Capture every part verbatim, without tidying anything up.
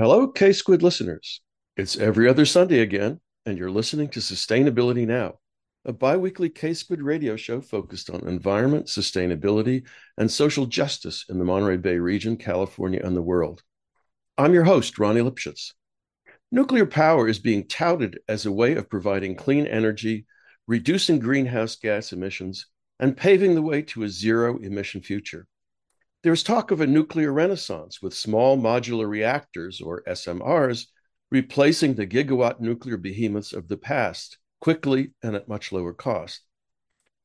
Hello, K-Squid listeners. It's every other Sunday again, and you're listening to Sustainability Now, a bi-weekly K-Squid radio show focused on environment, sustainability, and social justice in the Monterey Bay region, California, and the world. I'm your host, Ronnie Lipschitz. Nuclear power is being touted as a way of providing clean energy, reducing greenhouse gas emissions, and paving the way to a zero-emission future. There's talk of a nuclear renaissance with small modular reactors, or S M Rs, replacing the gigawatt nuclear behemoths of the past, quickly and at much lower cost.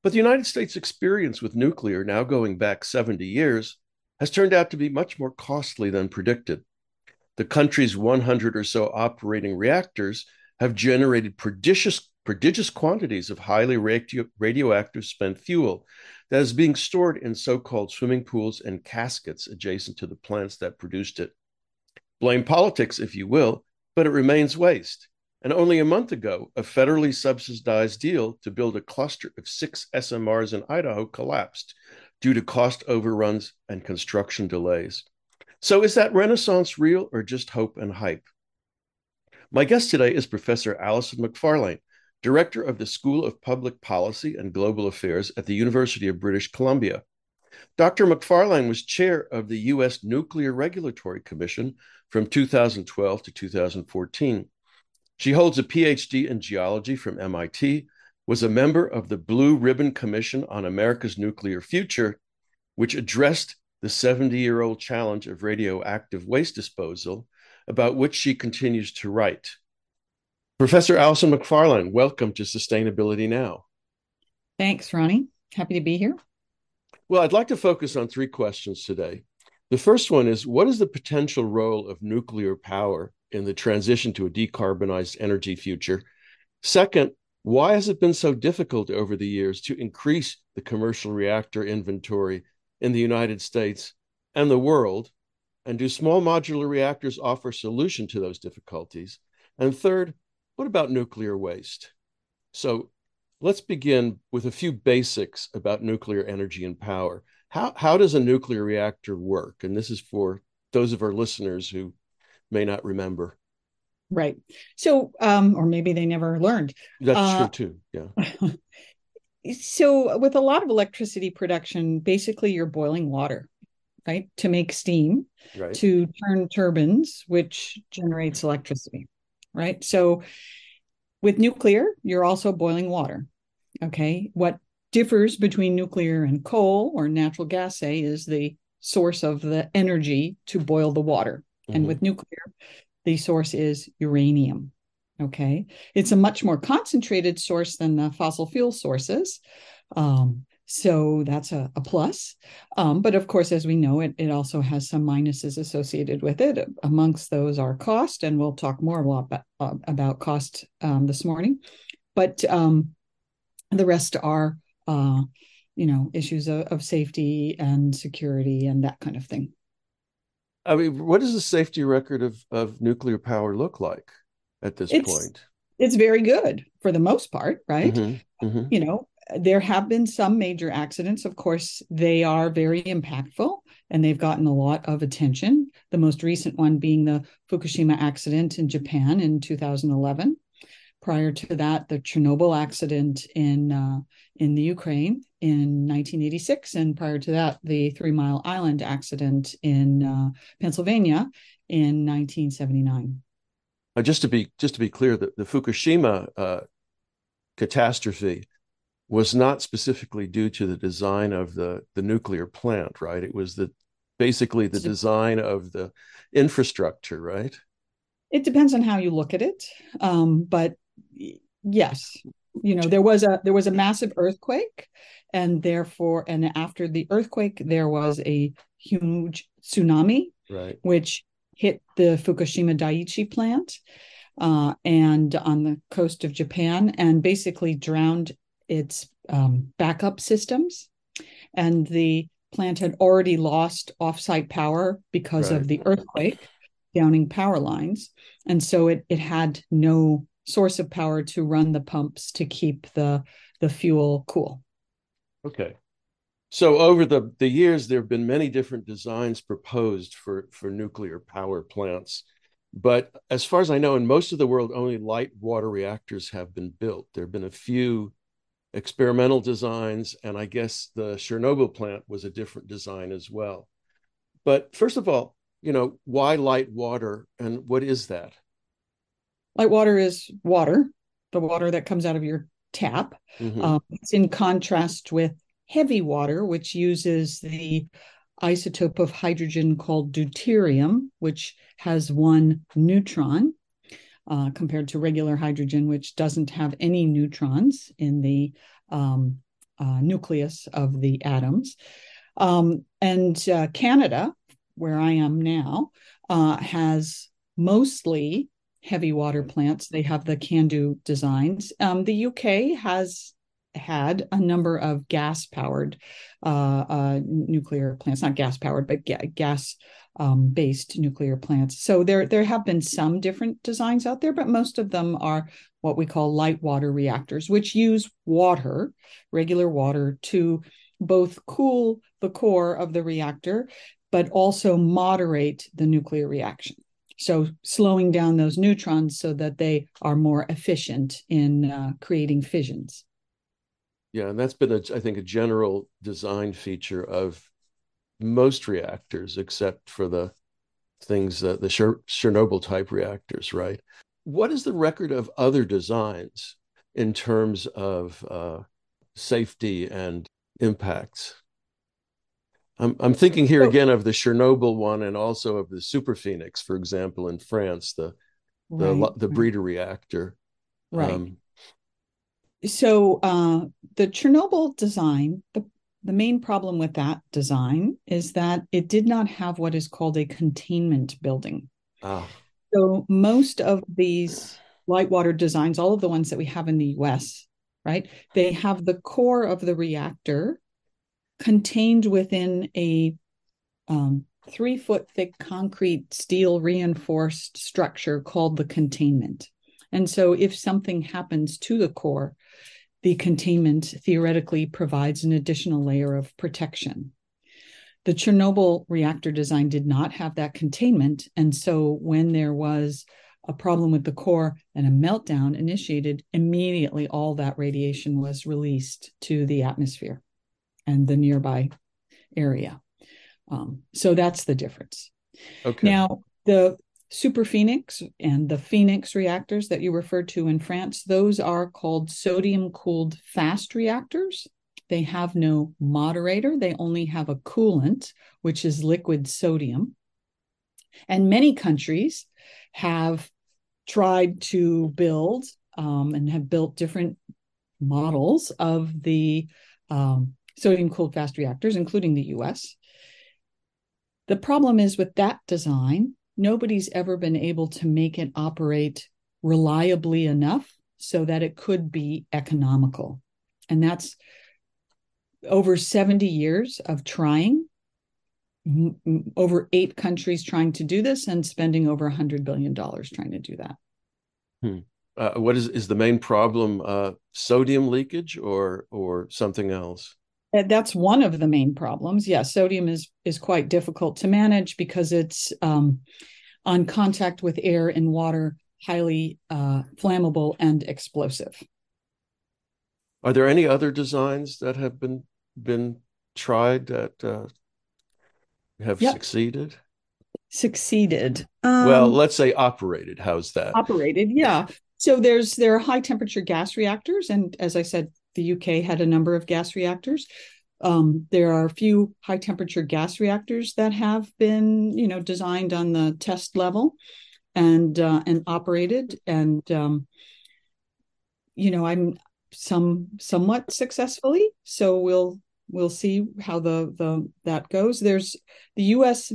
But the United States' experience with nuclear, now going back seventy years, has turned out to be much more costly than predicted. The country's one hundred or so operating reactors have generated prodigious, prodigious quantities of highly radio, radioactive spent fuel that is being stored in so-called swimming pools and caskets adjacent to the plants that produced it. Blame politics, if you will, but it remains waste. And only a month ago, a federally subsidized deal to build a cluster of six S M Rs in Idaho collapsed due to cost overruns and construction delays. So is that renaissance real or just hope and hype? My guest today is Professor Allison Macfarlane, Director of the School of Public Policy and Global Affairs at the University of British Columbia. Doctor Macfarlane was chair of the U S Nuclear Regulatory Commission from two thousand twelve to two thousand fourteen. She holds a P H D in geology from M I T, was a member of the Blue Ribbon Commission on America's Nuclear Future, which addressed the seventy-year-old challenge of radioactive waste disposal, about which she continues to write. Professor Allison Macfarlane, welcome to Sustainability Now. Thanks, Ronnie. Happy to be here. Well, I'd like to focus on three questions today. The first one is, what is the potential role of nuclear power in the transition to a decarbonized energy future? Second, why has it been so difficult over the years to increase the commercial reactor inventory in the United States and the world? And do small modular reactors offer a solution to those difficulties? And third, what about nuclear waste? So let's begin with a few basics about nuclear energy and power. How, how does a nuclear reactor work? And this is for those of our listeners who may not remember. Right. So, um, or maybe they never learned. That's uh, true too, yeah. So with a lot of electricity production, basically you're boiling water, right? To make steam, right, to turn turbines, which generates electricity, right? So with nuclear, you're also boiling water, okay? What differs between nuclear and coal or natural gas, say, is the source of the energy to boil the water. Mm-hmm. And with nuclear, the source is uranium, okay? It's a much more concentrated source than the fossil fuel sources, um, so that's a, a plus. Um, but of course, as we know, it, it also has some minuses associated with it. Amongst those are cost, and we'll talk more about, uh, about cost um, this morning. But um, the rest are, uh, you know, issues of, of safety and security and that kind of thing. I mean, what does the safety record of, of nuclear power look like at this it's, point? It's very good for the most part, right? Mm-hmm, mm-hmm. You know, there have been some major accidents. Of course, they are very impactful and they've gotten a lot of attention. The most recent one being the Fukushima accident in Japan in two thousand eleven. Prior to that, the Chernobyl accident in uh, in the Ukraine in nineteen eighty-six. And prior to that, the Three Mile Island accident in uh, Pennsylvania in nineteen seventy-nine. Uh, just to be just to be clear, the, the Fukushima uh, catastrophe was not specifically due to the design of the, the nuclear plant, right? It was the basically the design of the infrastructure, right? It depends on how you look at it. Um, but yes, you know, there was a there was a massive earthquake, and therefore, and after the earthquake, there was a huge tsunami, right, which hit the Fukushima Daiichi plant uh, and on the coast of Japan, and basically drowned its um, backup systems, and the plant had already lost offsite power because right. of the earthquake, downing power lines. And so it it had no source of power to run the pumps to keep the the fuel cool. Okay. So over the, the years, there have been many different designs proposed for, for nuclear power plants. But as far as I know, in most of the world, only light water reactors have been built. There have been a few experimental designs, and I guess the Chernobyl plant was a different design as well. But first of all, you know, why light water, and what is that? Light water is water, the water that comes out of your tap. Mm-hmm. Um, it's in contrast with heavy water, which uses the isotope of hydrogen called deuterium, which has one neutron, uh, compared to regular hydrogen, which doesn't have any neutrons in the um, uh, nucleus of the atoms. Um, and uh, Canada, where I am now, uh, has mostly heavy water plants. They have the CANDU designs. Um, the U K has had a number of gas-powered uh, uh, nuclear plants, not gas-powered, but ga- gas-based um, nuclear plants. So there, there have been some different designs out there, but most of them are what we call light water reactors, which use water, regular water, to both cool the core of the reactor, but also moderate the nuclear reaction. So slowing down those neutrons so that they are more efficient in uh, creating fissions. Yeah, and that's been, a, I think, a general design feature of most reactors, except for the things, that the Chernobyl-type reactors, right? What is the record of other designs in terms of uh, safety and impacts? I'm, I'm thinking here again of the Chernobyl one and also of the Super Phoenix, for example, in France, the the, right. the breeder reactor. Right. Um, so uh, the Chernobyl design, the, the main problem with that design is that it did not have what is called a containment building. Ah. So most of these light water designs, all of the ones that we have in the U S, right, they have the core of the reactor contained within a um, three-foot thick concrete steel reinforced structure called the containment. And so if something happens to the core, the containment theoretically provides an additional layer of protection. The Chernobyl reactor design did not have that containment. And so when there was a problem with the core and a meltdown initiated, immediately all that radiation was released to the atmosphere and the nearby area. Um, so that's the difference. Okay. Now, the Super Phoenix and the Phoenix reactors that you referred to in France, those are called sodium-cooled fast reactors. They have no moderator. They only have a coolant, which is liquid sodium. And many countries have tried to build um, and have built different models of the um, sodium-cooled fast reactors, including the U S. The problem is with that design, nobody's ever been able to make it operate reliably enough so that it could be economical. And that's over seventy years of trying, m- over eight countries trying to do this and spending over one hundred billion dollars trying to do that. Hmm. Uh, what is, is the main problem? Uh, sodium leakage or or something else? That's one of the main problems. Yes, yeah, sodium is is quite difficult to manage because it's um, on contact with air and water, highly uh, flammable and explosive. Are there any other designs that have been been tried that uh, have yep. succeeded? Succeeded. Um, well, let's say operated. How's that? Operated, yeah. So there's there are high temperature gas reactors, and as I said, the U K had a number of gas reactors. Um, there are a few high temperature gas reactors that have been, you know, designed on the test level and uh, and operated. And, um, you know, I'm some somewhat successfully. So we'll we'll see how the, the that goes. There's the U S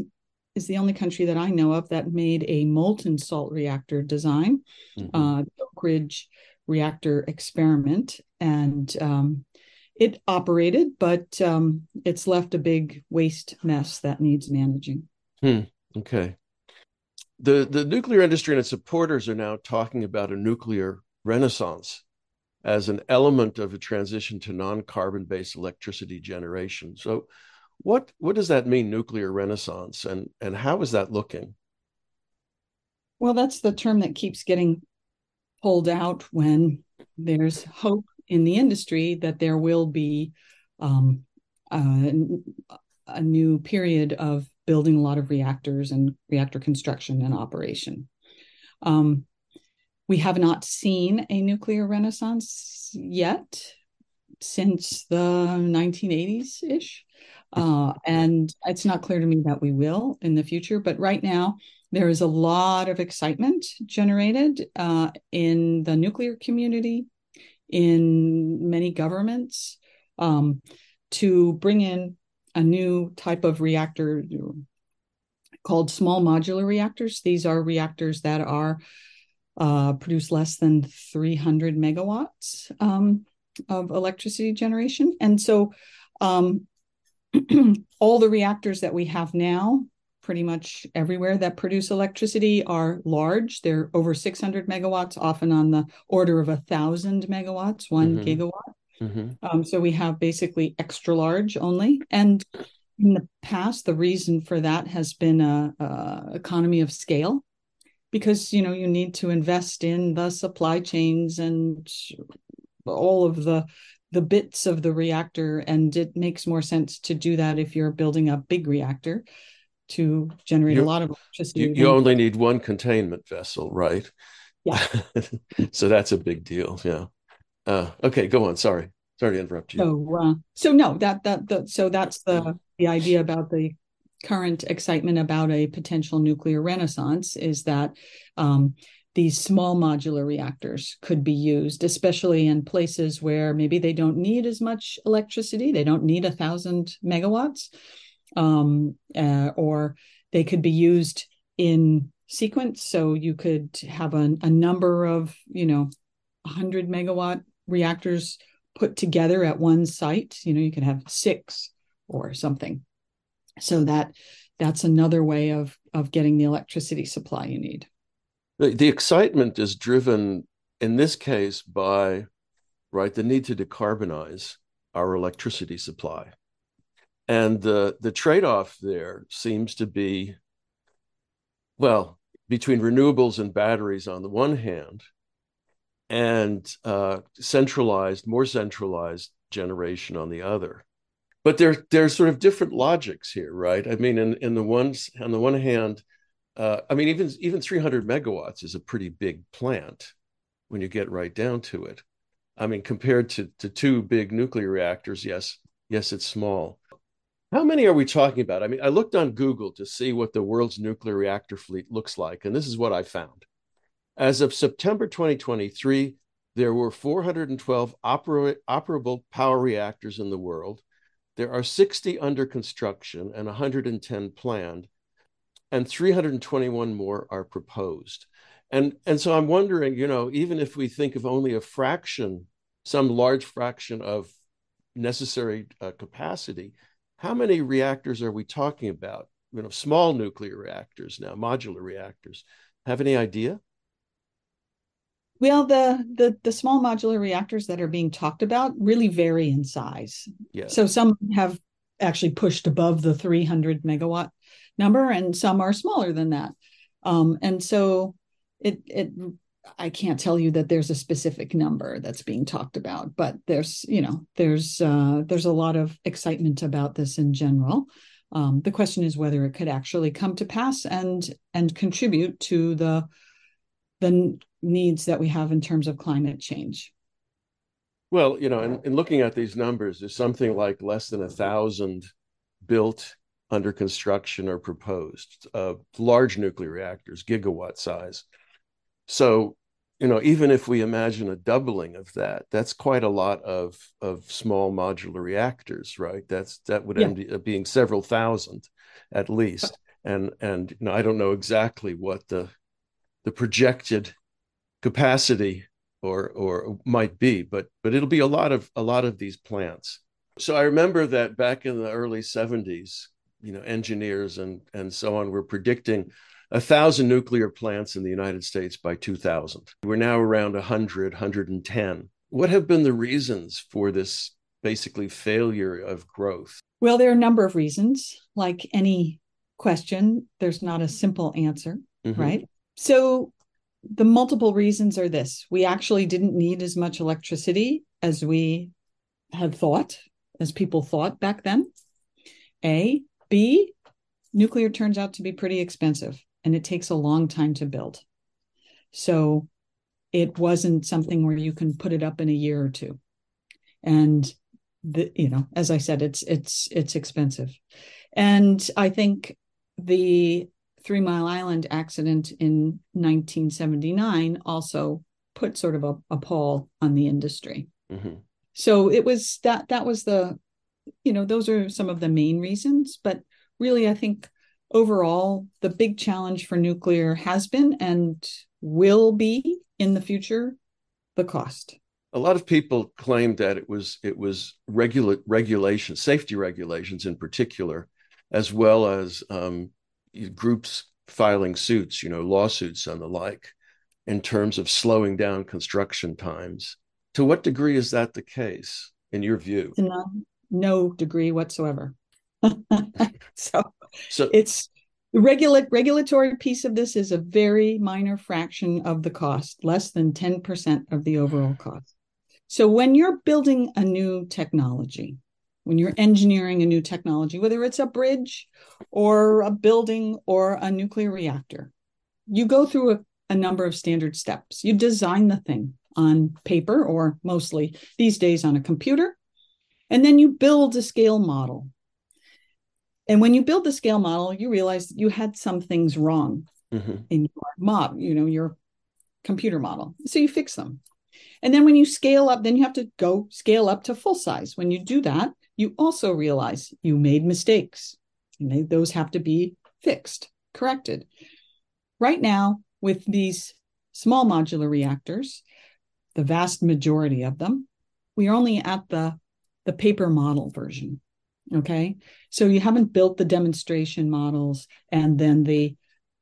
is the only country that I know of that made a molten salt reactor design, mm-hmm. uh, Oak Ridge reactor experiment, and um, it operated, but um, it's left a big waste mess that needs managing. Hmm. Okay. The the nuclear industry and its supporters are now talking about a nuclear renaissance as an element of a transition to non-carbon-based electricity generation. So what what does that mean, nuclear renaissance, and, and how is that looking? Well, that's the term that keeps getting pulled out when there's hope in the industry that there will be um, a, a new period of building a lot of reactors and reactor construction and operation. Um, we have not seen a nuclear renaissance yet since the nineteen eighties-ish. Uh, and it's not clear to me that we will in the future. But right now, there is a lot of excitement generated uh, in the nuclear community, in many governments, um, to bring in a new type of reactor called small modular reactors. These are reactors that are uh, produce less than three hundred megawatts um, of electricity generation. And so um, all the reactors that we have now, pretty much everywhere, that produce electricity are large. They're over six hundred megawatts, often on the order of a thousand megawatts, one mm-hmm. gigawatt. Mm-hmm. Um, so we have basically extra large only. And in the past, the reason for that has been a, a economy of scale, because, you know, you need to invest in the supply chains and all of the the bits of the reactor. And it makes more sense to do that if you're building a big reactor to generate you, a lot of electricity. You, you only need one containment vessel, right? Yeah. So that's a big deal. Yeah. Uh, okay, go on. Sorry, sorry to interrupt you. So, uh, so no, that that the, so that's the the idea about the current excitement about a potential nuclear renaissance is that um, these small modular reactors could be used, especially in places where maybe they don't need as much electricity. They don't need a thousand megawatts. Um, uh, or they could be used in sequence. So you could have a, a number of, you know, one hundred megawatt reactors put together at one site. You know, you could have six or something. So that that's another way of, of getting the electricity supply you need. The, the excitement is driven in this case by, right, the need to decarbonize our electricity supply. And the, the trade-off there seems to be, well, between renewables and batteries on the one hand, and uh, centralized, more centralized generation on the other. But there, there's sort of different logics here, right? I mean, in, in the ones, on the one hand, uh, I mean, even, even three hundred megawatts is a pretty big plant when you get right down to it. I mean, compared to, to two big nuclear reactors, yes, yes, it's small. How many are we talking about? I mean, I looked on Google to see what the world's nuclear reactor fleet looks like, and this is what I found. As of September twenty twenty-three, there were four hundred twelve oper- operable power reactors in the world. There are sixty under construction and one hundred ten planned, and three hundred twenty-one more are proposed. And, and so I'm wondering, you know, even if we think of only a fraction, some large fraction of necessary uh, capacity, how many reactors are we talking about? You know, small nuclear reactors now, modular reactors. Have any idea? Well, the, the the small modular reactors that are being talked about really vary in size. Yeah. So some have actually pushed above the three hundred megawatt number, and some are smaller than that. Um, and so it it I can't tell you that there's a specific number that's being talked about, but there's, you know, there's uh, there's a lot of excitement about this in general. Um, the question is whether it could actually come to pass and and contribute to the the needs that we have in terms of climate change. Well, you know, in, in looking at these numbers, there's something like less than a thousand built, under construction, or proposed. Uh, large nuclear reactors, gigawatt size. So, you know, even if we imagine a doubling of that, that's quite a lot of of small modular reactors, right? That's that would yeah. end up being several thousand, at least. And and you know, I don't know exactly what the the projected capacity or or might be, but but it'll be a lot of a lot of these plants. So I remember that back in the early seventies, you know, engineers and and so on were predicting a thousand nuclear plants in the United States by two thousand. We're now around one hundred, one hundred ten. What have been the reasons for this basically failure of growth? Well, there are a number of reasons. Like any question, there's not a simple answer, mm-hmm. right? So the multiple reasons are this. We actually didn't need as much electricity as we had thought, as people thought back then. A. B, nuclear turns out to be pretty expensive, and it takes a long time to build. So it wasn't something where you can put it up in a year or two. And, the, you know, as I said, it's it's it's expensive. And I think the Three Mile Island accident in nineteen seventy-nine also put sort of a, a pall on the industry. Mm-hmm. So it was that that was the, you know, those are some of the main reasons. But really, I think overall, the big challenge for nuclear has been and will be in the future, the cost. A lot of people claimed that it was it was regula- regulation, safety regulations in particular, as well as um, groups filing suits, you know, lawsuits and the like, in terms of slowing down construction times. To what degree is that the case, in your view? No, no degree whatsoever. so, so it's the regula- regulatory piece of this is a very minor fraction of the cost, less than ten percent of the overall cost. So when you're building a new technology, when you're engineering a new technology, whether it's a bridge or a building or a nuclear reactor, you go through a, a number of standard steps. You design the thing on paper, or mostly these days on a computer, and then you build a scale model. And when you build the scale model, you realize you had some things wrong mm-hmm. in your model, you know, your computer model. So you fix them. And then when you scale up, then you have to go scale up to full size. When you do that, you also realize you made mistakes. And they, those have to be fixed, corrected. Right now, with these small modular reactors, the vast majority of them, we are only at the, the paper model version. Okay, so you haven't built the demonstration models and then the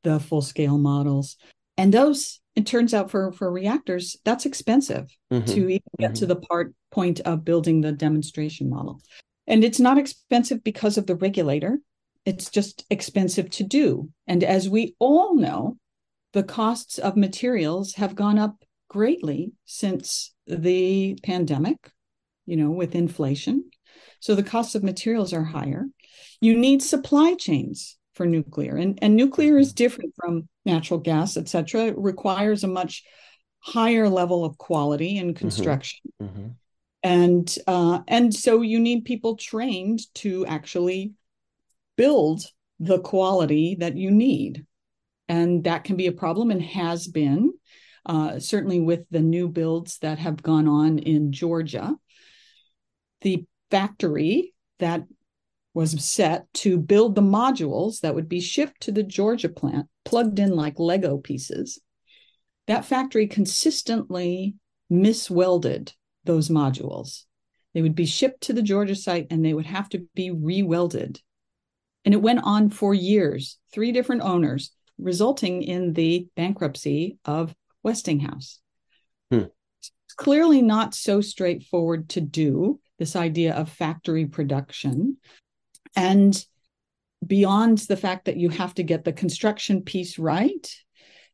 the full scale models. And those, it turns out for, for reactors, that's expensive mm-hmm. to even get mm-hmm. to the part point of building the demonstration model. And it's not expensive because of the regulator. It's just expensive to do. And as we all know, the costs of materials have gone up greatly since the pandemic, you know, with inflation. So the costs of materials are higher. You need supply chains for nuclear. And, and nuclear is different from natural gas, et cetera. It requires a much higher level of quality in construction. Mm-hmm. Mm-hmm. And, uh, and so you need people trained to actually build the quality that you need. And that can be a problem and has been, uh, certainly with the new builds that have gone on in Georgia. The factory that was set to build the modules that would be shipped to the Georgia plant, plugged in like Lego pieces, that factory consistently miswelded those modules. They would be shipped to the Georgia site and they would have to be re-welded. And it went on for years, three different owners, resulting in the bankruptcy of Westinghouse. Hmm. It's clearly not so straightforward to do, this idea of factory production. And beyond the fact that you have to get the construction piece right,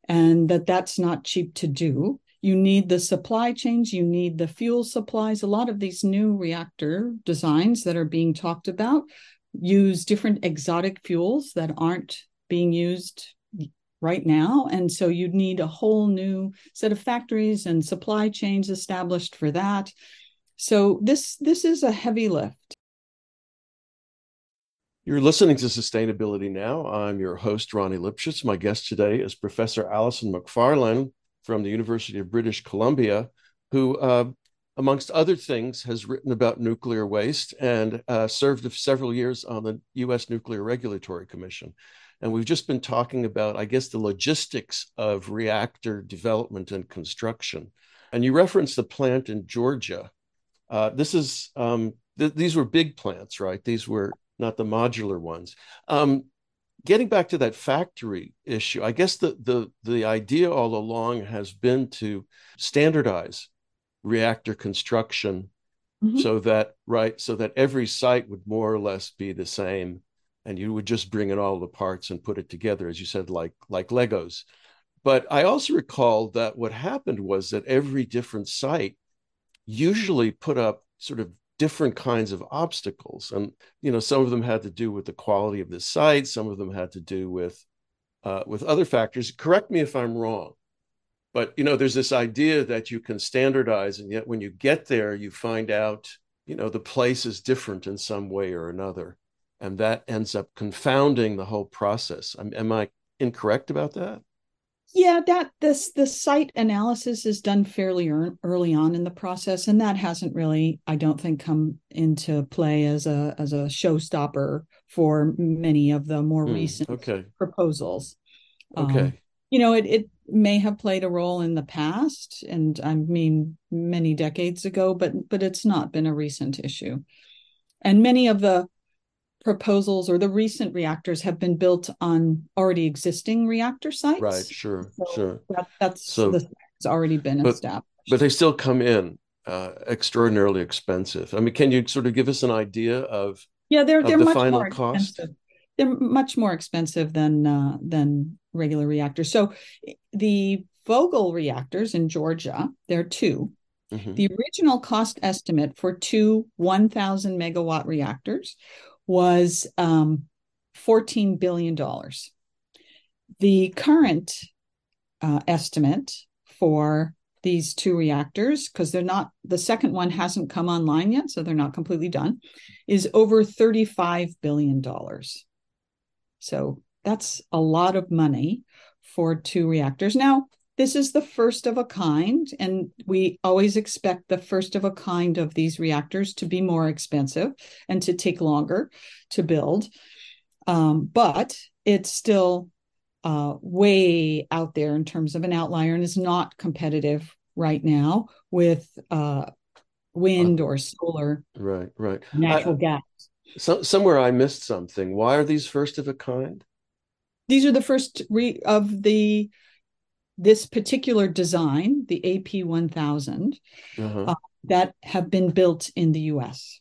and that that's not cheap to do, you need the supply chains, you need the fuel supplies. A lot of these new reactor designs that are being talked about use different exotic fuels that aren't being used right now. And so you'd need a whole new set of factories and supply chains established for that. So this this is a heavy lift. You're listening to Sustainability Now. I'm your host, Ronnie Lipschitz. My guest today is Professor Allison Macfarlane from the University of British Columbia, who, uh, amongst other things, has written about nuclear waste and uh, served several years on the U S Nuclear Regulatory Commission. And we've just been talking about, I guess, the logistics of reactor development and construction. And you referenced the plant in Georgia. Uh, this is um, th- these were big plants, right? These were not the modular ones. Um, getting back to that factory issue, I guess the the the idea all along has been to standardize reactor construction, mm-hmm. so that right, so that every site would more or less be the same, and you would just bring in all the parts and put it together, as you said, like like Legos. But I also recall that what happened was that every different site usually put up sort of different kinds of obstacles. And, you know, some of them had to do with the quality of the site. Some of them had to do with uh, with other factors. Correct me if I'm wrong. But, you know, there's this idea that you can standardize. And yet when you get there, you find out, you know, the place is different in some way or another. And that ends up confounding the whole process. Am, am I incorrect about that? Yeah, that this the site analysis is done fairly early on in the process, and that hasn't really, I don't think, come into play as a as a showstopper for many of the more mm, recent okay. proposals. Okay, um, you know, it it may have played a role in the past, and I mean many decades ago, but but it's not been a recent issue, and many of the proposals or the recent reactors have been built on already existing reactor sites. Right, sure, so sure. That, that's so, the it's already been but, established. But they still come in uh, extraordinarily expensive. I mean, can you sort of give us an idea of yeah, they're of they're the much final more cost? Expensive. They're much more expensive than uh, than regular reactors. So the Vogel reactors in Georgia, there are two. Mm-hmm. The original cost estimate for two one thousand megawatt reactors was um, fourteen billion dollars. The current uh, estimate for these two reactors, because they're not, the second one hasn't come online yet, so they're not completely done, is over thirty-five billion dollars. So that's a lot of money for two reactors. Now, this is the first of a kind, and we always expect the first of a kind of these reactors to be more expensive and to take longer to build. Um, but it's still uh, way out there in terms of an outlier and is not competitive right now with uh, wind or solar. Right, right. Natural I, gas. So, somewhere I missed something. Why are these first of a kind? These are the first re- of the... this particular design, the A P one thousand, uh-huh. uh, that have been built in the U S.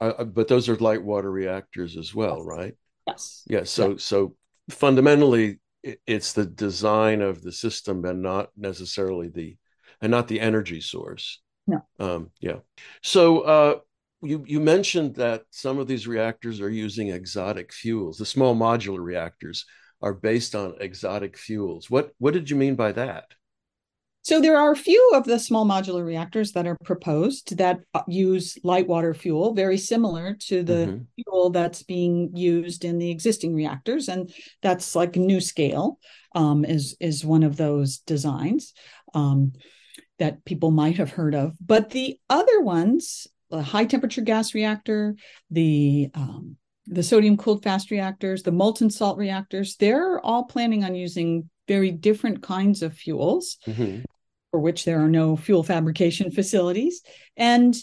Uh, but those are light water reactors as well, yes. right? Yes. Yeah. So, yes. so fundamentally, it's the design of the system and not necessarily the, and not the energy source. No. Um, yeah. So uh, you you mentioned that some of these reactors are using exotic fuels, the small modular reactors. Are based on exotic fuels. What what did you mean by that? So there are a few of the small modular reactors that are proposed that use light water fuel, very similar to the mm-hmm. fuel that's being used in the existing reactors. And that's like NuScale um, is, is one of those designs um, that people might have heard of. But the other ones, the high temperature gas reactor, the um, the sodium-cooled fast reactors, the molten salt reactors, they're all planning on using very different kinds of fuels mm-hmm. for which there are no fuel fabrication facilities. And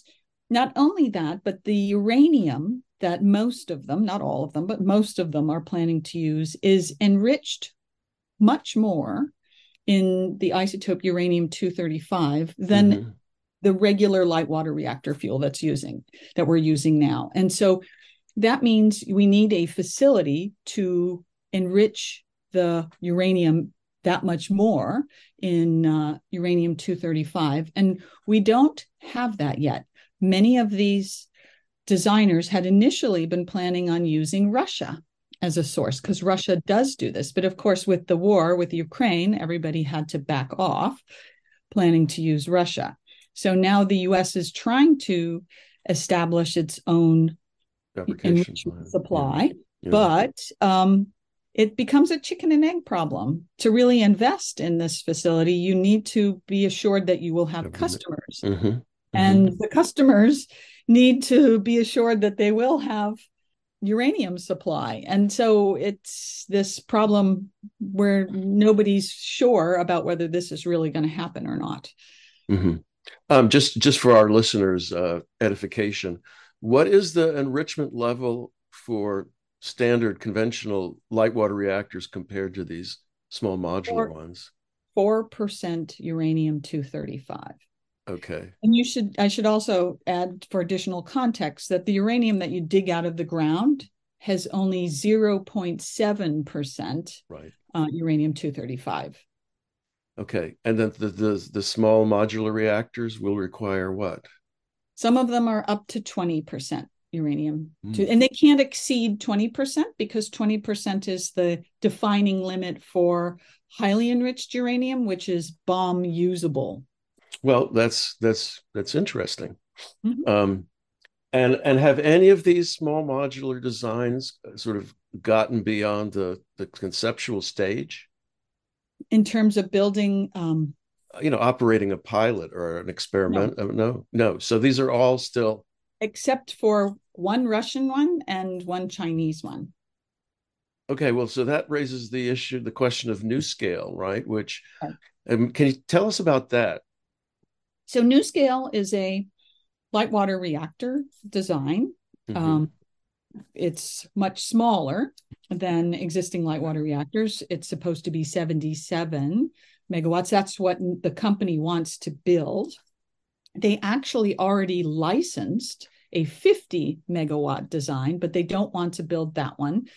not only that, but the uranium that most of them, not all of them, but most of them are planning to use is enriched much more in the isotope uranium two thirty-five than mm-hmm. the regular light water reactor fuel that's using, that we're using now. And so that means we need a facility to enrich the uranium that much more in uh, uranium two thirty-five. And we don't have that yet. Many of these designers had initially been planning on using Russia as a source because Russia does do this. But of course, with the war with Ukraine, everybody had to back off planning to use Russia. So now the U S is trying to establish its own enrichment supply, yeah. Yeah. but um, it becomes a chicken and egg problem. To really invest in this facility, you need to be assured that you will have customers, mm-hmm. Mm-hmm. and the customers need to be assured that they will have uranium supply. And so it's this problem where nobody's sure about whether this is really going to happen or not. Mm-hmm. Um, just, just for our listeners' uh, edification, what is the enrichment level for standard conventional light water reactors compared to these small modular four, ones? four percent uranium two thirty-five. Okay. And you should, I should also add for additional context that the uranium that you dig out of the ground has only zero point seven percent right. uh, uranium two thirty-five. Okay. And then the, the, the small modular reactors will require what? Some of them are up to twenty percent uranium. Mm. To, and they can't exceed twenty percent because twenty percent is the defining limit for highly enriched uranium, which is bomb usable. Well, that's that's that's interesting. Mm-hmm. Um, and and have any of these small modular designs sort of gotten beyond the, the conceptual stage? In terms of building, um, you know, operating a pilot or an experiment? No. no, no. So these are all still, except for one Russian one and one Chinese one. Okay, well, so that raises the issue, the question of NuScale, right? Which, okay. um, can you tell us about that? So NuScale is a light water reactor design. Mm-hmm. Um, it's much smaller than existing light water reactors. It's supposed to be seventy-seven megawatts. That's what the company wants to build. They actually already licensed a fifty megawatt design, but they don't want to build that one.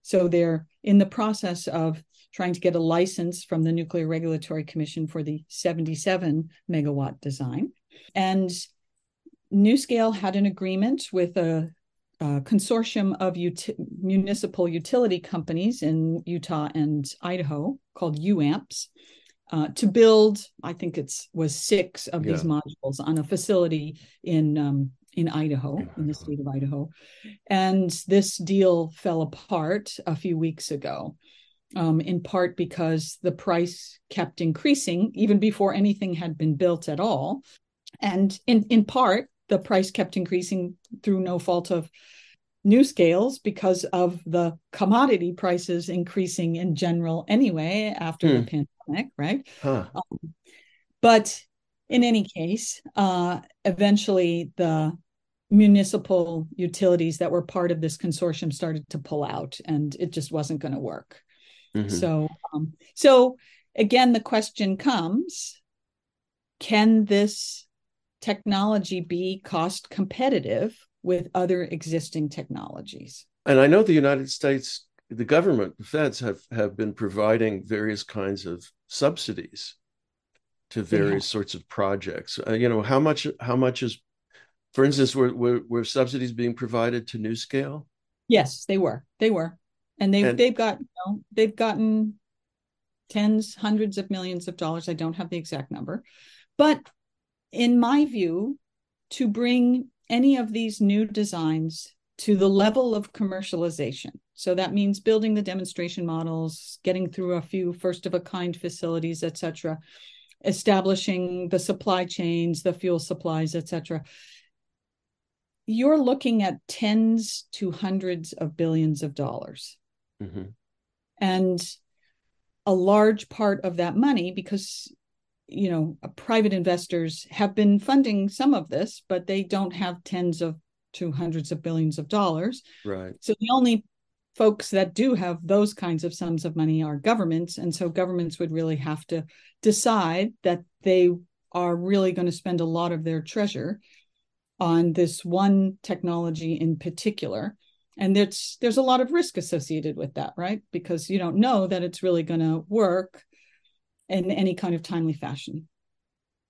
So they're in the process of trying to get a license from the Nuclear Regulatory Commission for the seventy-seven megawatt design. And NuScale had an agreement with a Uh, consortium of uti- municipal utility companies in Utah and Idaho called U A M P S uh, to build, I think it was six of yeah. these modules on a facility in um, in Idaho, in the state of Idaho. And this deal fell apart a few weeks ago, um, in part because the price kept increasing even before anything had been built at all. And in, in part, the price kept increasing through no fault of NuScale's because of the commodity prices increasing in general anyway after hmm. the pandemic, right? Huh. Um, but in any case, uh, eventually the municipal utilities that were part of this consortium started to pull out and it just wasn't going to work. Mm-hmm. So, um, so again, the question comes, can this technology be cost competitive with other existing technologies? And I know the United States, the government, the feds have, have been providing various kinds of subsidies to various yeah. sorts of projects. Uh, you know, how much, how much is, for instance, were, were, were subsidies being provided to NuScale? Yes, they were. They were. And, they, and they've got, you know, they've gotten tens, hundreds of millions of dollars. I don't have the exact number, but in my view, to bring any of these new designs to the level of commercialization. So that means building the demonstration models, getting through a few first of a kind facilities, et cetera, establishing the supply chains, the fuel supplies, et cetera. You're looking at tens to hundreds of billions of dollars. Mm-hmm. And a large part of that money, because you know, private investors have been funding some of this, but they don't have tens of to hundreds of billions of dollars. Right. So the only folks that do have those kinds of sums of money are governments. And so governments would really have to decide that they are really going to spend a lot of their treasure on this one technology in particular. And there's, there's a lot of risk associated with that, right? Because you don't know that it's really going to work in any kind of timely fashion.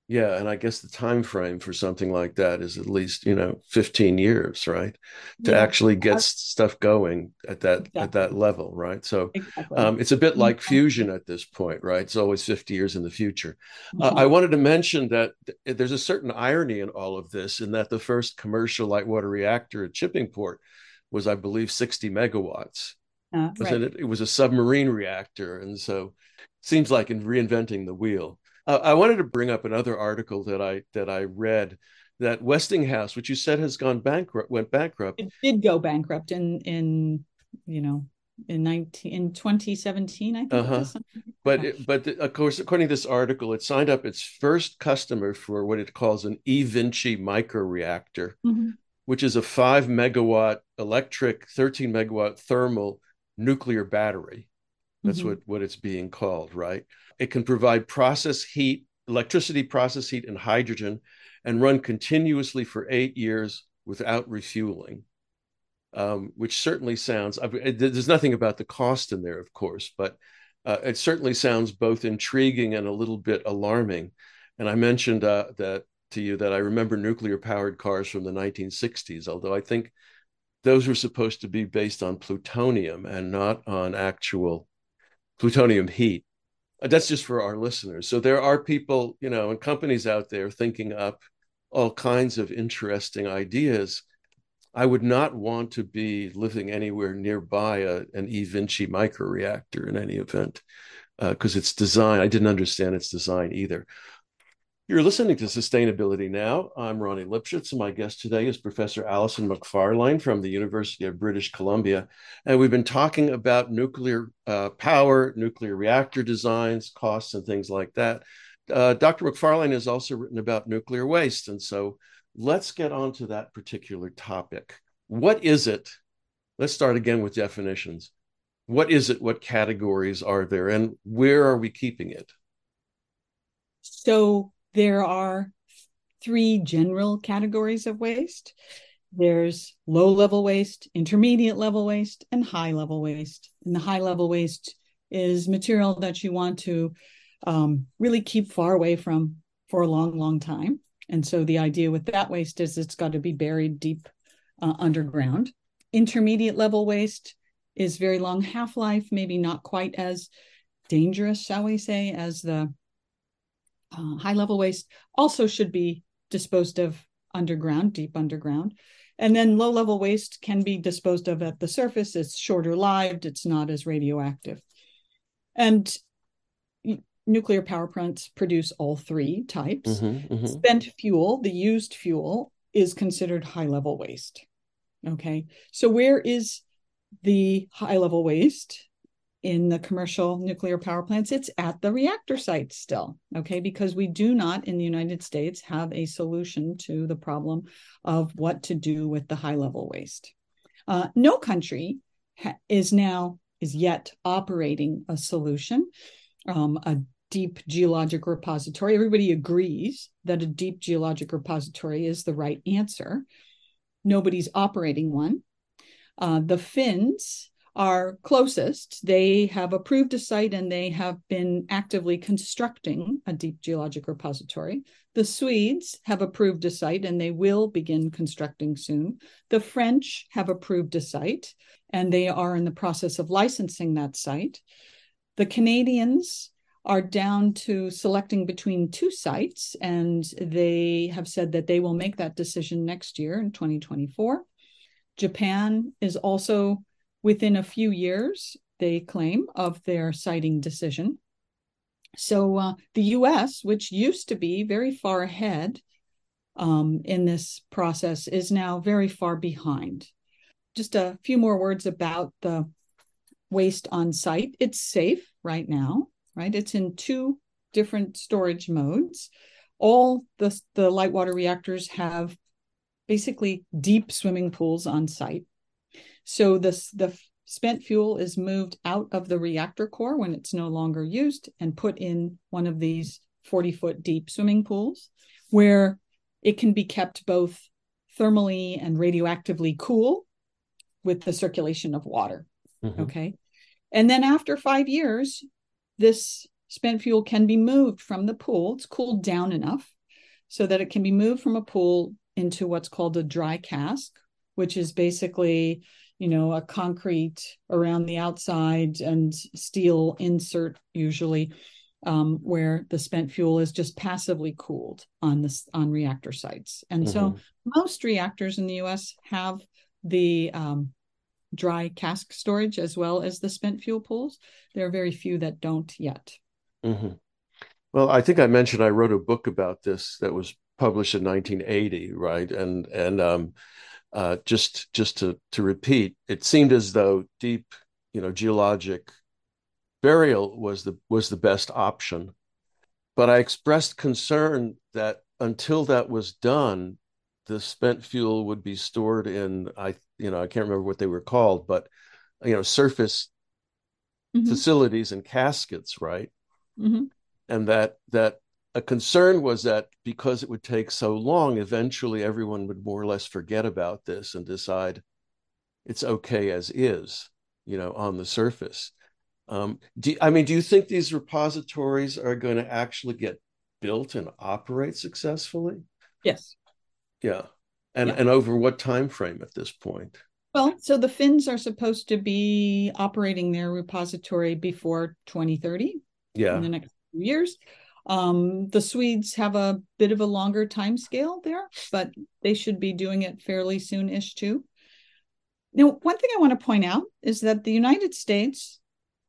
Yeah, and I guess the time frame for something like that is at least, you know, fifteen years, right? To yeah. actually get That's... stuff going at that exactly. at that level, right? So exactly. um, it's a bit like exactly. fusion at this point, right? It's always fifty years in the future. Mm-hmm. Uh, I wanted to mention that th- there's a certain irony in all of this, in that the first commercial light water reactor at Shippingport was, I believe, sixty megawatts. Uh, wasn't right. it? It was a submarine reactor, and so seems like in reinventing the wheel. Uh, I wanted to bring up another article that I that I read, that Westinghouse, which you said has gone bankrupt, went bankrupt. It did go bankrupt in in you know in nineteen in twenty seventeen, I think. Uh-huh. But it, but the, of course, according to this article, it signed up its first customer for what it calls an E-Vinci microreactor, mm-hmm. which is a five megawatt electric, thirteen megawatt thermal nuclear battery. That's mm-hmm. what, what it's being called, right? It can provide process heat, electricity, process heat, and hydrogen, and run continuously for eight years without refueling, um, which certainly sounds, I mean, there's nothing about the cost in there, of course, but uh, it certainly sounds both intriguing and a little bit alarming. And I mentioned uh, that to you that I remember nuclear powered cars from the nineteen sixties, although I think those were supposed to be based on plutonium and not on actual plutonium heat. That's just for our listeners. So there are people, you know, and companies out there thinking up all kinds of interesting ideas. I would not want to be living anywhere nearby a, an E-Vinci microreactor in any event, because uh, its design, I didn't understand its design either. You're listening to Sustainability Now. I'm Ronnie Lipschitz, and my guest today is Professor Allison Macfarlane from the University of British Columbia. And we've been talking about nuclear uh, power, nuclear reactor designs, costs, and things like that. Uh, Doctor Macfarlane has also written about nuclear waste. And so let's get on to that particular topic. What is it? Let's start again with definitions. What is it? What categories are there? And where are we keeping it? So there are three general categories of waste. There's low-level waste, intermediate-level waste, and high-level waste. And the high-level waste is material that you want to um, really keep far away from for a long, long time. And so the idea with that waste is it's got to be buried deep uh, underground. Intermediate-level waste is very long half-life, maybe not quite as dangerous, shall we say, as the Uh, high-level waste. Also should be disposed of underground, deep underground. And then low-level waste can be disposed of at the surface. It's shorter-lived. It's not as radioactive. And nuclear power plants produce all three types. Mm-hmm, mm-hmm. Spent fuel, the used fuel, is considered high-level waste. Okay. So where is the high-level waste in the commercial nuclear power plants? It's at the reactor site still, okay, because we do not in the United States have a solution to the problem of what to do with the high-level waste. Uh, no country ha- is now, is yet operating a solution, um, a deep geologic repository. Everybody agrees that a deep geologic repository is the right answer. Nobody's operating one. Uh, the Finns are closest. They have approved a site and they have been actively constructing a deep geologic repository. The Swedes have approved a site and they will begin constructing soon. The French have approved a site and they are in the process of licensing that site. The Canadians are down to selecting between two sites and they have said that they will make that decision next year in twenty twenty-four. Japan is also within a few years, they claim, of their siting decision. So uh, the U S, which used to be very far ahead um, in this process, is now very far behind. Just a few more words about the waste on site. It's safe right now, right? It's in two different storage modes. All the, the light water reactors have basically deep swimming pools on site. So this, the spent fuel is moved out of the reactor core when it's no longer used and put in one of these forty-foot deep swimming pools where it can be kept both thermally and radioactively cool with the circulation of water, mm-hmm. okay? And then after five years, this spent fuel can be moved from the pool. It's cooled down enough so that it can be moved from a pool into what's called a dry cask, which is basically, you know, a concrete around the outside and steel insert usually, um, where the spent fuel is just passively cooled on this on reactor sites. And mm-hmm. so most reactors in the U S have the um, dry cask storage as well as the spent fuel pools. There are very few that don't yet. Mm-hmm. Well, I think I mentioned I wrote a book about this that was published in nineteen eighty, right? And and um, Uh, just just to, to repeat, it seemed as though deep, you know, geologic burial was the was the best option. But I expressed concern that until that was done, the spent fuel would be stored in, I you know, I can't remember what they were called, but, you know, surface mm-hmm. facilities and caskets, right? Mm-hmm. And that that a concern was that because it would take so long, eventually everyone would more or less forget about this and decide it's okay as is, you know, on the surface. Um, do, I mean, do you think these repositories are going to actually get built and operate successfully? Yes. Yeah. And yeah. and over what time frame at this point? Well, so the Finns are supposed to be operating their repository before twenty thirty. Yeah. In the next few years. Um, the Swedes have a bit of a longer time scale there, but they should be doing it fairly soon-ish too. Now, one thing I want to point out is that the United States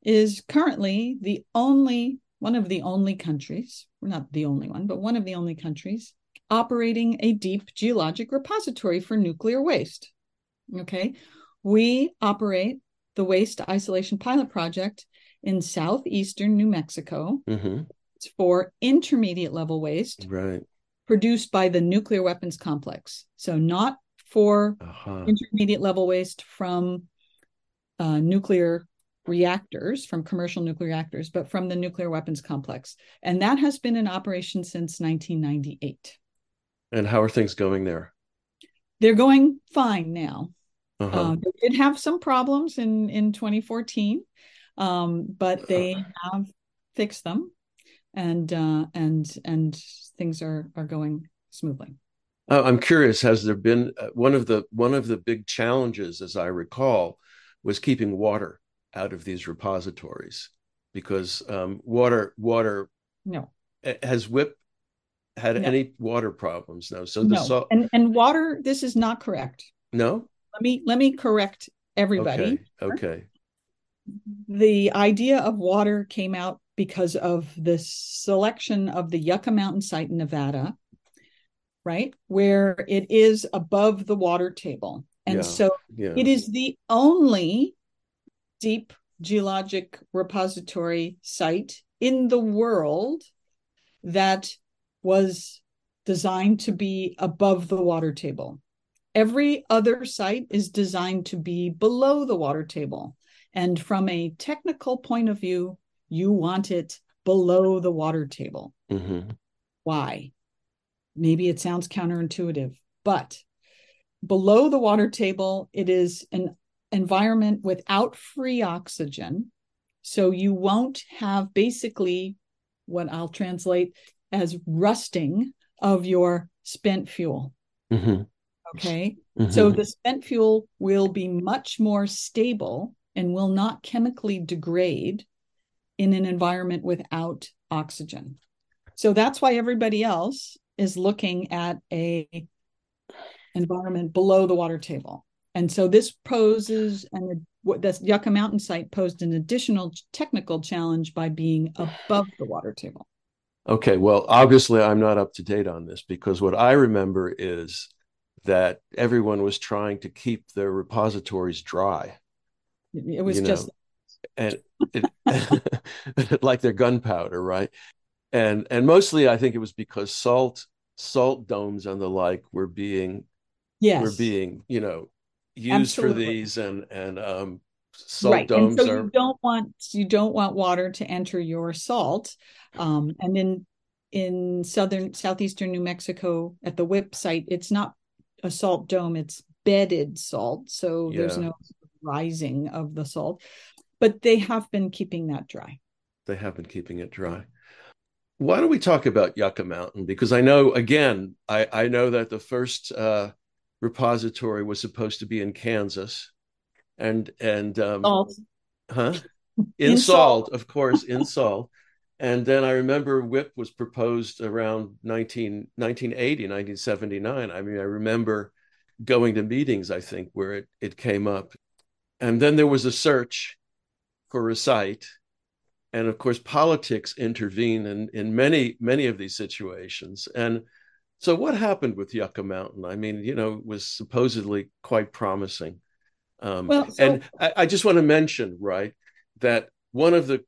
is currently the only, one of the only countries, well, not the only one, but one of the only countries operating a deep geologic repository for nuclear waste. Okay, we operate the Waste Isolation Pilot Project in southeastern New Mexico. Mm-hmm. It's for intermediate level waste, right, produced by the nuclear weapons complex. So not for uh-huh. intermediate level waste from uh, nuclear reactors, from commercial nuclear reactors, but from the nuclear weapons complex. And that has been in operation since nineteen ninety-eight. And how are things going there? They're going fine now. Uh-huh. Uh, they did have some problems in, in twenty fourteen, um, but they have fixed them, and uh, and and things are, are going smoothly. Uh, I'm curious. Has there been uh, one of the one of the big challenges, as I recall, was keeping water out of these repositories, because um, water water no has whipped. had no. any water problems now. So the no. salt and, and water, this is not correct. No? Let me let me correct everybody. Okay. okay. The idea of water came out because of the selection of the Yucca Mountain site in Nevada, right? Where it is above the water table. And yeah. so yeah. it is the only deep geologic repository site in the world that was designed to be above the water table. Every other site is designed to be below the water table. And from a technical point of view, you want it below the water table. Mm-hmm. Why? Maybe it sounds counterintuitive, but below the water table, it is an environment without free oxygen. So you won't have basically what I'll translate as rusting of your spent fuel. Mm-hmm. Okay. Mm-hmm. So the spent fuel will be much more stable and will not chemically degrade in an environment without oxygen. So that's why everybody else is looking at a environment below the water table. And so this poses, and the Yucca Mountain site posed an additional technical challenge by being above the water table. Okay, well, obviously I'm not up to date on this, because what I remember is that everyone was trying to keep their repositories dry. It was you know, just and it, like their gunpowder, right? And and mostly I think it was because salt salt domes and the like were being yes. were being, you know, used Absolutely. for these and and um Salt right, domes and so are... you don't want you don't want water to enter your salt, um, and in in southern southeastern New Mexico at the W I P site, it's not a salt dome; it's bedded salt, so yeah. there's no rising of the salt. But they have been keeping that dry. They have been keeping it dry. Why don't we talk about Yucca Mountain? Because I know, again, I, I know that the first uh, repository was supposed to be in Kansas. And and um, salt. huh in, in salt, salt, of course, in salt. And then I remember W I P was proposed around nineteen, nineteen eighty, nineteen seventy-nine. I mean, I remember going to meetings, I think, where it, it came up. And then there was a search for a site. And of course, politics intervened in, in many, many of these situations. And so what happened with Yucca Mountain? I mean, you know, it was supposedly quite promising. Um, well, so, and I, I just want to mention, right, that one of the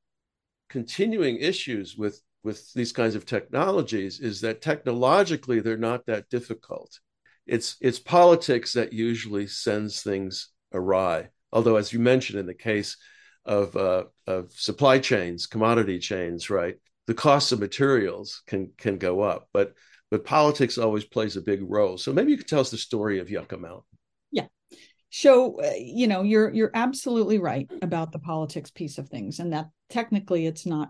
continuing issues with, with these kinds of technologies is that technologically they're not that difficult. It's it's politics that usually sends things awry. Although, as you mentioned, in the case of uh, of supply chains, commodity chains, right, the costs of materials can can go up, but but politics always plays a big role. So maybe you could tell us the story of Yucca Mountain. So, you know, you're you're absolutely right about the politics piece of things, and that technically it's not,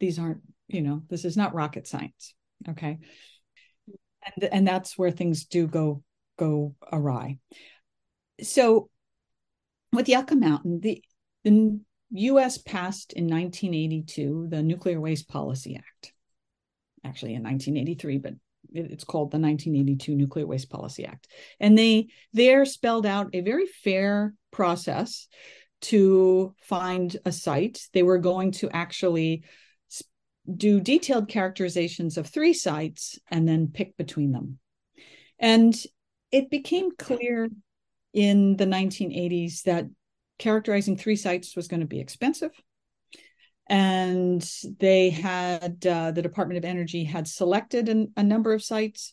these aren't, you know, this is not rocket science. Okay. And, and that's where things do go, go awry. So with Yucca Mountain, the, the U S passed in nineteen eighty-two, the Nuclear Waste Policy Act, actually in nineteen eighty-three, but it's called the nineteen eighty-two Nuclear Waste Policy Act. And they there spelled out a very fair process to find a site. They were going to actually do detailed characterizations of three sites and then pick between them. And it became clear in the nineteen eighties that characterizing three sites was going to be expensive. And they had, uh, the Department of Energy had selected an, a number of sites.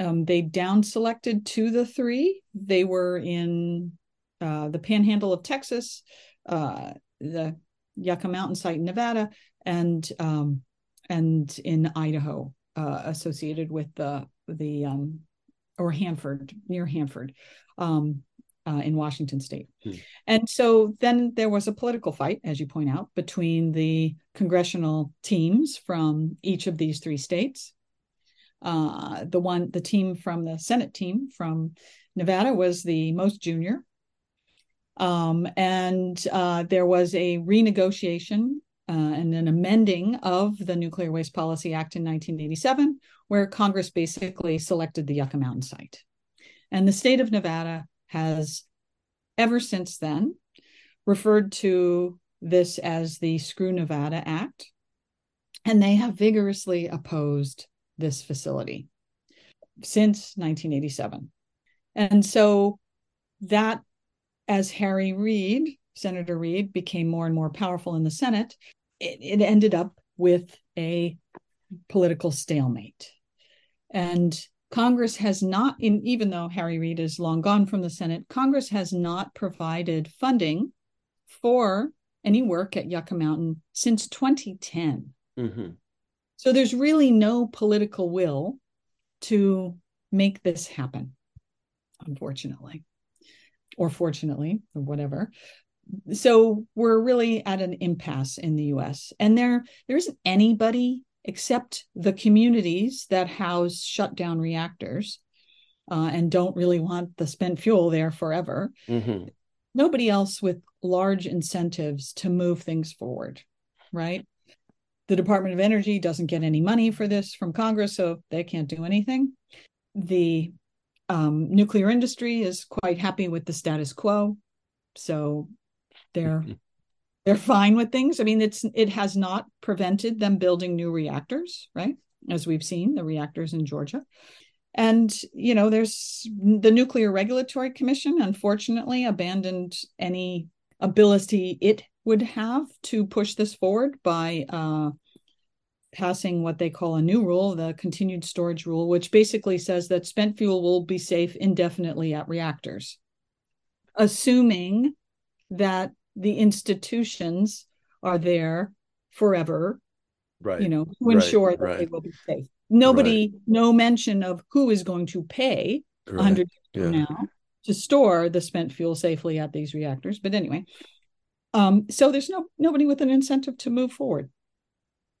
Um, they down selected to the three. They were in uh, the Panhandle of Texas, uh, the Yucca Mountain site in Nevada, and um, and in Idaho, uh, associated with the, the um, or Hanford, near Hanford, um, Uh, in Washington state. Hmm. And so then there was a political fight, as you point out, between the congressional teams from each of these three states. Uh, the one, the team from the Senate team from Nevada was the most junior. Um, and uh, there was a renegotiation uh, and an amending of the Nuclear Waste Policy Act in nineteen eighty-seven, where Congress basically selected the Yucca Mountain site. And the state of Nevada has ever since then referred to this as the Screw Nevada Act, and they have vigorously opposed this facility since nineteen eighty-seven. And so that, as Harry Reid, Senator Reid, became more and more powerful in the Senate, it, it ended up with a political stalemate. And Congress has not, in, even though Harry Reid is long gone from the Senate, Congress has not provided funding for any work at Yucca Mountain since twenty ten. Mm-hmm. So there's really no political will to make this happen, unfortunately, or fortunately, or whatever. So we're really at an impasse in the U S. And there, there isn't anybody except the communities that house shutdown reactors uh, and don't really want the spent fuel there forever. Mm-hmm. Nobody else with large incentives to move things forward, right? The Department of Energy doesn't get any money for this from Congress, so they can't do anything. The um, nuclear industry is quite happy with the status quo, so they're They're fine with things. I mean, it's it has not prevented them building new reactors, right? As we've seen, the reactors in Georgia. And, you know, there's the Nuclear Regulatory Commission, unfortunately, abandoned any ability it would have to push this forward by uh, passing what they call a new rule, the Continued Storage Rule, which basically says that spent fuel will be safe indefinitely at reactors, assuming that the institutions are there forever, right? You know, to ensure right, that right. they will be safe. Nobody, right. no mention of who is going to pay a hundred years yeah. now to store the spent fuel safely at these reactors. But anyway, um, so there's no nobody with an incentive to move forward.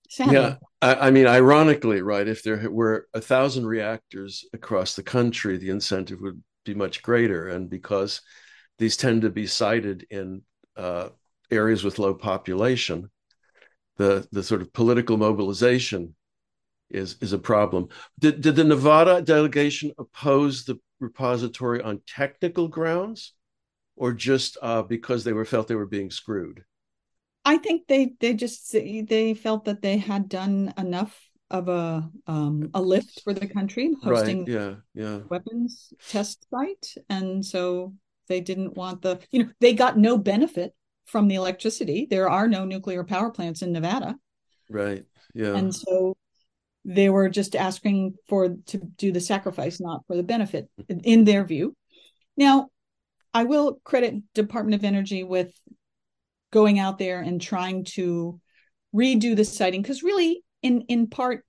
Sadly. Yeah, I, I mean, ironically, right? If there were a thousand reactors across the country, the incentive would be much greater, and because these tend to be cited in Uh, areas with low population, the the sort of political mobilization is is a problem. Did did the Nevada delegation oppose the repository on technical grounds, or just uh, because they were felt they were being screwed? I think they they just they felt that they had done enough of a um, a lift for the country, hosting right, yeah, yeah. weapons test site, and so. They didn't want the, you know, they got no benefit from the electricity. There are no nuclear power plants in Nevada. Right. Yeah. And so they were just asking for, to do the sacrifice, not for the benefit in their view. Now, I will credit Department of Energy with going out there and trying to redo the siting. Because really, in, in part,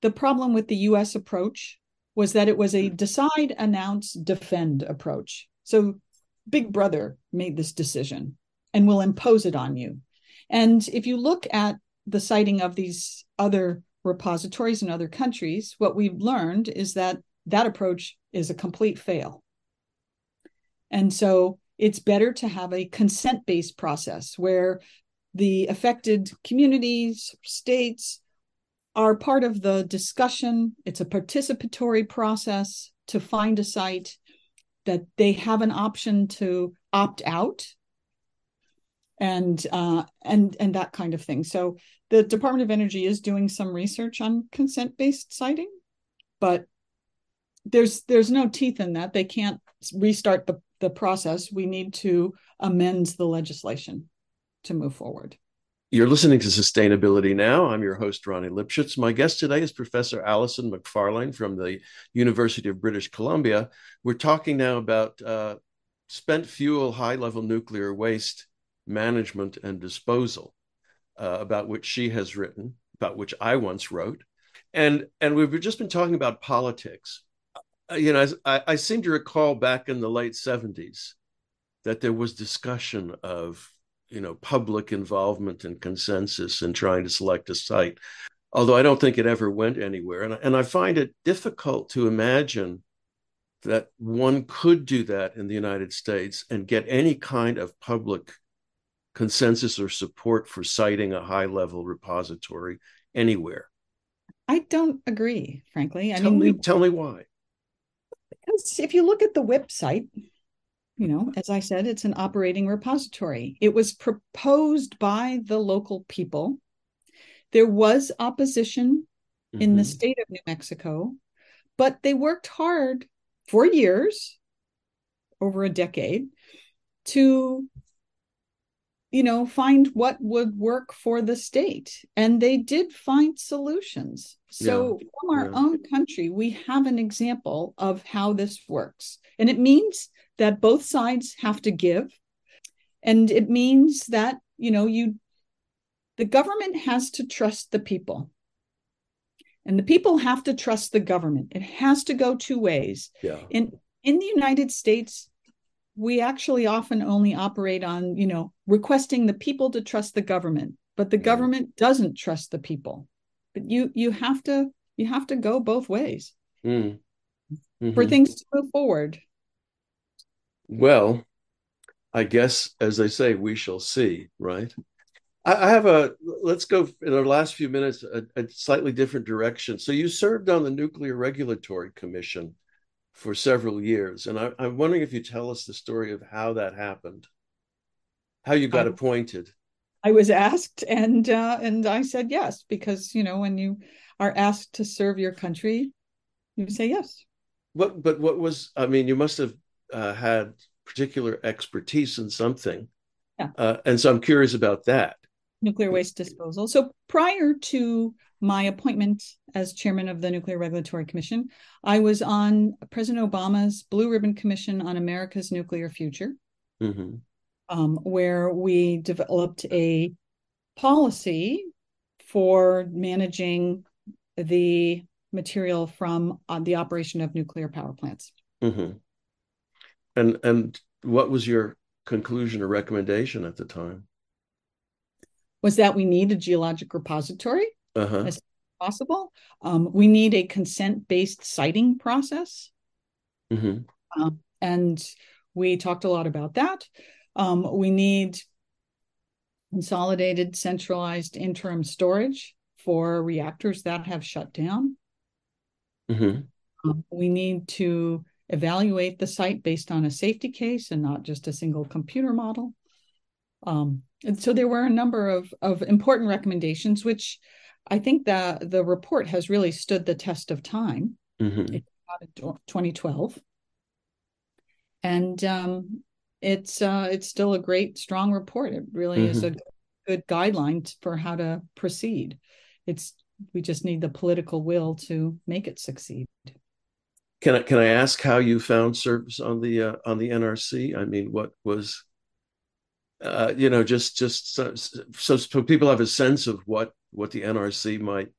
the problem with the U S approach was that it was a decide, announce, defend approach. So Big Brother made this decision and will impose it on you. And if you look at the citing of these other repositories in other countries, what we've learned is that that approach is a complete fail. And so it's better to have a consent-based process where the affected communities, states are part of the discussion. It's a participatory process to find a site, that they have an option to opt out and uh, and and that kind of thing. So the Department of Energy is doing some research on consent-based siting, but there's there's no teeth in that. They can't restart the, the process. We need to amend the legislation to move forward. You're listening to Sustainability Now. I'm your host, Ronnie Lipschitz. My guest today is Professor Allison Macfarlane from the University of British Columbia. We're talking now about uh, spent fuel, high-level nuclear waste management and disposal, uh, about which she has written, about which I once wrote. And, and we've just been talking about politics. You know, I, I seem to recall back in the late seventies that there was discussion of, you know, public involvement and consensus in trying to select a site, although I don't think it ever went anywhere. And, and I find it difficult to imagine that one could do that in the United States and get any kind of public consensus or support for citing a high-level repository anywhere. I don't agree, frankly. I tell mean, me, we... tell me why. Because if you look at the W I P site, you know, as I said, it's an operating repository. It was proposed by the local people. There was opposition mm-hmm. in the state of New Mexico, but they worked hard for years, over a decade, to, you know, find what would work for the state. And they did find solutions. So yeah, from our yeah. own country, we have an example of how this works. And it means that both sides have to give. And it means that, you know, you, the government has to trust the people. And the people have to trust the government. It has to go two ways. Yeah. In, in the United States, we actually often only operate on, you know, requesting the people to trust the government, but the government mm. doesn't trust the people. But you you have to you have to go both ways mm. mm-hmm. for things to move forward. Well, I guess, as they say, we shall see, right? I, I have a, let's go in our last few minutes, a, a slightly different direction. So you served on the Nuclear Regulatory Commission for several years. And I, I'm wondering if you tell us the story of how that happened, how you got I, appointed. I was asked and uh, and I said yes, because, you know, when you are asked to serve your country, you say yes. What, but what was, I mean, you must have Uh, had particular expertise in something. Yeah. Uh, and so I'm curious about that. Nuclear waste disposal. So prior to my appointment as chairman of the Nuclear Regulatory Commission, I was on President Obama's Blue Ribbon Commission on America's Nuclear Future, mm-hmm. um, where we developed a policy for managing the material from uh, the operation of nuclear power plants. Mm-hmm. And and what was your conclusion or recommendation at the time? Was that we need a geologic repository uh-huh. as possible. Um, we need a consent-based siting process. Mm-hmm. Um, and we talked a lot about that. Um, we need consolidated, centralized interim storage for reactors that have shut down. Mm-hmm. Um, we need to evaluate the site based on a safety case and not just a single computer model. Um, and so there were a number of, of important recommendations, which I think the, the report has really stood the test of time. Mm-hmm. It came out in twenty twelve. And um, it's uh, it's still a great, strong report. It really mm-hmm. is a good guideline for how to proceed. It's we just need the political will to make it succeed. Can I can I ask how you found service on the uh, on the N R C? I mean, what was, uh, you know, just just so, so, so people have a sense of what, what the N R C might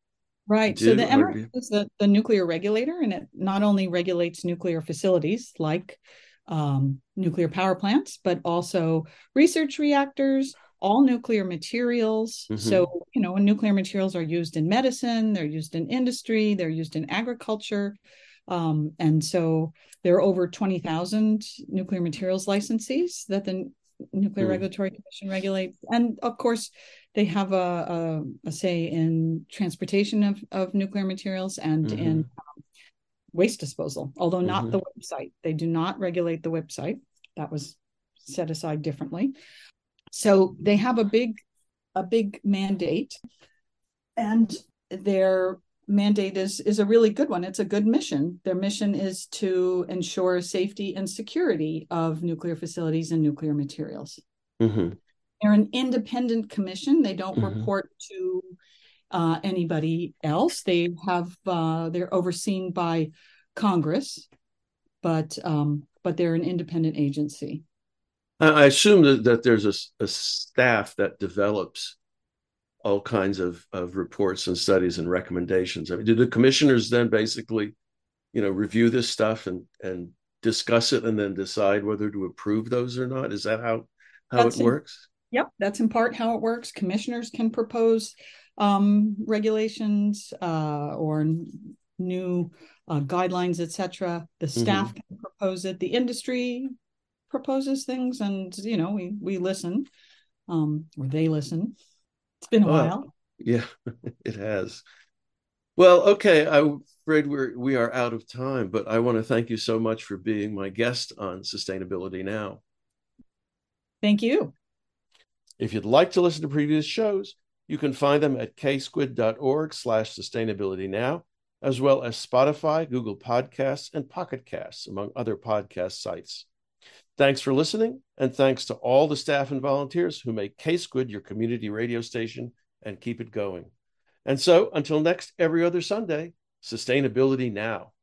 right. do. So the N R C is the, the nuclear regulator, and it not only regulates nuclear facilities like um, nuclear power plants, but also research reactors, all nuclear materials. Mm-hmm. So, you know, when nuclear materials are used in medicine, they're used in industry, they're used in agriculture. Um, and so there are over twenty thousand nuclear materials licensees that the Nuclear mm. Regulatory Commission regulates. And of course, they have a, a, a say in transportation of, of nuclear materials and mm-hmm. in um, waste disposal, although not mm-hmm. the website. They do not regulate the website. That was set aside differently. So they have a big, a big mandate, and their mandate is, is a really good one. It's a good mission. Their mission is to ensure safety and security of nuclear facilities and nuclear materials. Mm-hmm. They're an independent commission. They don't mm-hmm. report to uh, anybody else. They have uh, they're overseen by Congress, but um, but they're an independent agency. I assume that, that there's a, a staff that develops all kinds of, of reports and studies and recommendations. I mean, do the commissioners then basically, you know, review this stuff and, and discuss it and then decide whether to approve those or not? Is that how, how that's it in, works? Yep, that's in part how it works. Commissioners can propose um, regulations uh, or n- new uh, guidelines, et cetera. The staff mm-hmm. can propose it. The industry proposes things, and you know, we we listen, um, or they listen. It's been a oh, while. Yeah, it has. Well, okay. I'm afraid we're we are out of time, but I want to thank you so much for being my guest on Sustainability Now. Thank you. If you'd like to listen to previous shows, you can find them at k squid dot org slash sustainability now, as well as Spotify, Google Podcasts, and Pocket Casts, among other podcast sites. Thanks for listening, and thanks to all the staff and volunteers who make K-Squid your community radio station and keep it going. And so, until next every other Sunday, Sustainability Now.